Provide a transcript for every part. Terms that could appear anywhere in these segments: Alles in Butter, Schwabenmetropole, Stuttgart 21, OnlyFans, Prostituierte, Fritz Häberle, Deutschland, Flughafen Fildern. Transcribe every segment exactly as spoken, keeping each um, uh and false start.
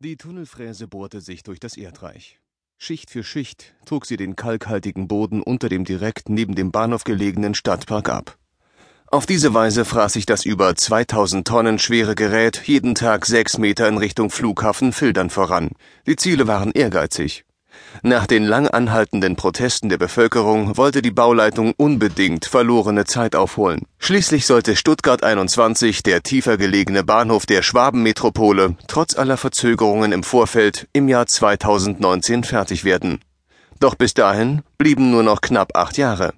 Die Tunnelfräse bohrte sich durch das Erdreich. Schicht für Schicht trug sie den kalkhaltigen Boden unter dem direkt neben dem Bahnhof gelegenen Stadtpark ab. Auf diese Weise fraß sich das über zweitausend Tonnen schwere Gerät jeden Tag sechs Meter in Richtung Flughafen Fildern voran. Die Ziele waren ehrgeizig. Nach den lang anhaltenden Protesten der Bevölkerung wollte die Bauleitung unbedingt verlorene Zeit aufholen. Schließlich sollte Stuttgart einundzwanzig, der tiefer gelegene Bahnhof der Schwabenmetropole, trotz aller Verzögerungen im Vorfeld im Jahr zweitausendneunzehn fertig werden. Doch bis dahin blieben nur noch knapp acht Jahre.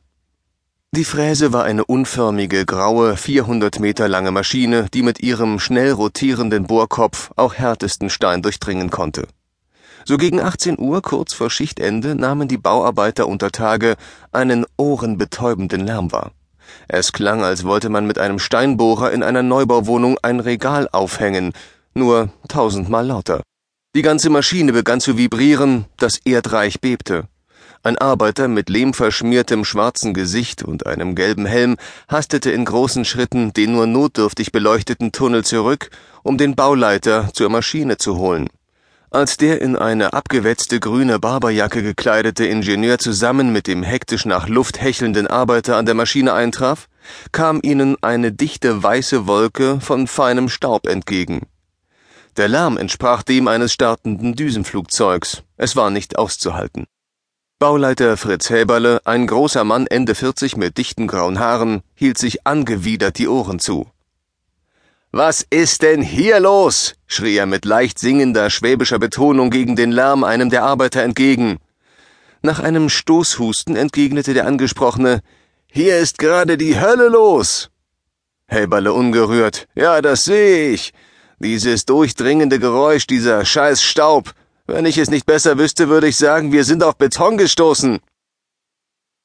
Die Fräse war eine unförmige, graue, vierhundert Meter lange Maschine, die mit ihrem schnell rotierenden Bohrkopf auch härtesten Stein durchdringen konnte. So gegen achtzehn Uhr, kurz vor Schichtende, nahmen die Bauarbeiter unter Tage einen ohrenbetäubenden Lärm wahr. Es klang, als wollte man mit einem Steinbohrer in einer Neubauwohnung ein Regal aufhängen, nur tausendmal lauter. Die ganze Maschine begann zu vibrieren, das Erdreich bebte. Ein Arbeiter mit lehmverschmiertem schwarzen Gesicht und einem gelben Helm hastete in großen Schritten den nur notdürftig beleuchteten Tunnel zurück, um den Bauleiter zur Maschine zu holen. Als der in eine abgewetzte grüne Barberjacke gekleidete Ingenieur zusammen mit dem hektisch nach Luft hechelnden Arbeiter an der Maschine eintraf, kam ihnen eine dichte weiße Wolke von feinem Staub entgegen. Der Lärm entsprach dem eines startenden Düsenflugzeugs. Es war nicht auszuhalten. Bauleiter Fritz Häberle, ein großer Mann Ende vierzig mit dichten grauen Haaren, hielt sich angewidert die Ohren zu. »Was ist denn hier los?« schrie er mit leicht singender schwäbischer Betonung gegen den Lärm einem der Arbeiter entgegen. Nach einem Stoßhusten entgegnete der Angesprochene: »Hier ist gerade die Hölle los!« Häberle ungerührt: »Ja, das sehe ich. Dieses durchdringende Geräusch, dieser scheiß Staub. Wenn ich es nicht besser wüsste, würde ich sagen, wir sind auf Beton gestoßen.«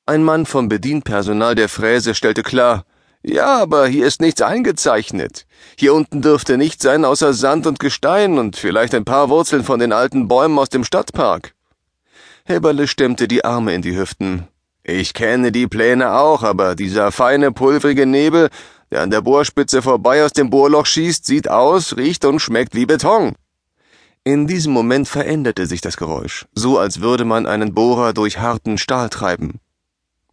Ein Mann vom Bedienpersonal der Fräse stellte klar: »Ja, aber hier ist nichts eingezeichnet. Hier unten dürfte nichts sein außer Sand und Gestein und vielleicht ein paar Wurzeln von den alten Bäumen aus dem Stadtpark.« Häberle stemmte die Arme in die Hüften. »Ich kenne die Pläne auch, aber dieser feine, pulvrige Nebel, der an der Bohrspitze vorbei aus dem Bohrloch schießt, sieht aus, riecht und schmeckt wie Beton.« In diesem Moment veränderte sich das Geräusch, so als würde man einen Bohrer durch harten Stahl treiben.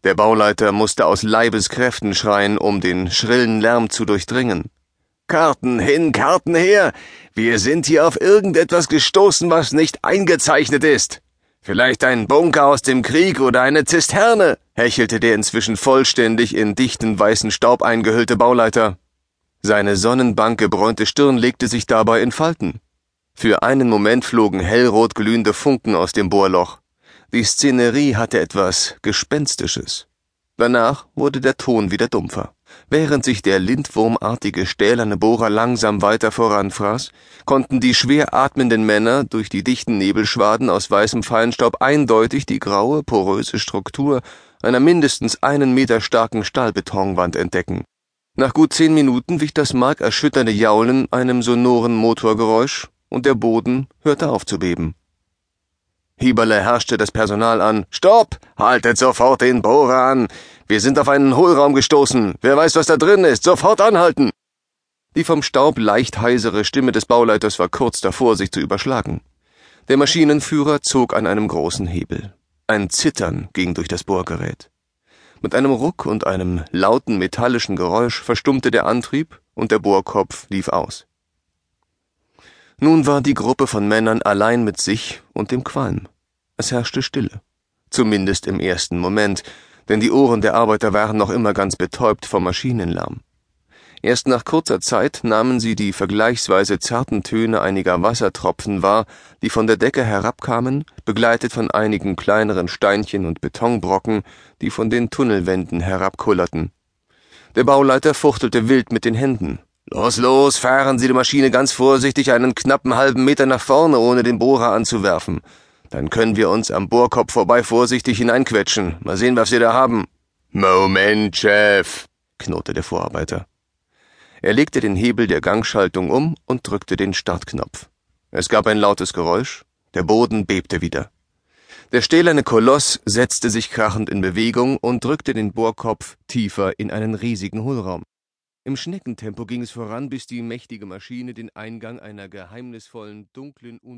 Der Bauleiter musste aus Leibeskräften schreien, um den schrillen Lärm zu durchdringen. »Karten hin, Karten her! Wir sind hier auf irgendetwas gestoßen, was nicht eingezeichnet ist. Vielleicht ein Bunker aus dem Krieg oder eine Zisterne«, hechelte der inzwischen vollständig in dichten weißen Staub eingehüllte Bauleiter. Seine sonnenbankgebräunte Stirn legte sich dabei in Falten. Für einen Moment flogen hellrot glühende Funken aus dem Bohrloch. Die Szenerie hatte etwas Gespenstisches. Danach wurde der Ton wieder dumpfer. Während sich der lindwurmartige stählerne Bohrer langsam weiter voranfraß, konnten die schwer atmenden Männer durch die dichten Nebelschwaden aus weißem Feinstaub eindeutig die graue, poröse Struktur einer mindestens einen Meter starken Stahlbetonwand entdecken. Nach gut zehn Minuten wich das markerschütternde Jaulen einem sonoren Motorgeräusch, und der Boden hörte auf zu beben. Häberle herrschte das Personal an. »Stopp! Haltet sofort den Bohrer an! Wir sind auf einen Hohlraum gestoßen! Wer weiß, was da drin ist! Sofort anhalten!« Die vom Staub leicht heisere Stimme des Bauleiters war kurz davor, sich zu überschlagen. Der Maschinenführer zog an einem großen Hebel. Ein Zittern ging durch das Bohrgerät. Mit einem Ruck und einem lauten metallischen Geräusch verstummte der Antrieb und der Bohrkopf lief aus. Nun war die Gruppe von Männern allein mit sich und dem Qualm. Es herrschte Stille. Zumindest im ersten Moment, denn die Ohren der Arbeiter waren noch immer ganz betäubt vom Maschinenlärm. Erst nach kurzer Zeit nahmen sie die vergleichsweise zarten Töne einiger Wassertropfen wahr, die von der Decke herabkamen, begleitet von einigen kleineren Steinchen und Betonbrocken, die von den Tunnelwänden herabkullerten. Der Bauleiter fuchtelte wild mit den Händen. »Los, los, fahren Sie die Maschine ganz vorsichtig einen knappen halben Meter nach vorne, ohne den Bohrer anzuwerfen. Dann können wir uns am Bohrkopf vorbei vorsichtig hineinquetschen. Mal sehen, was wir da haben.« »Moment, Chef«, knurrte der Vorarbeiter. Er legte den Hebel der Gangschaltung um und drückte den Startknopf. Es gab ein lautes Geräusch. Der Boden bebte wieder. Der stählerne Koloss setzte sich krachend in Bewegung und drückte den Bohrkopf tiefer in einen riesigen Hohlraum. Im Schneckentempo ging es voran, bis die mächtige Maschine den Eingang einer geheimnisvollen, dunklen und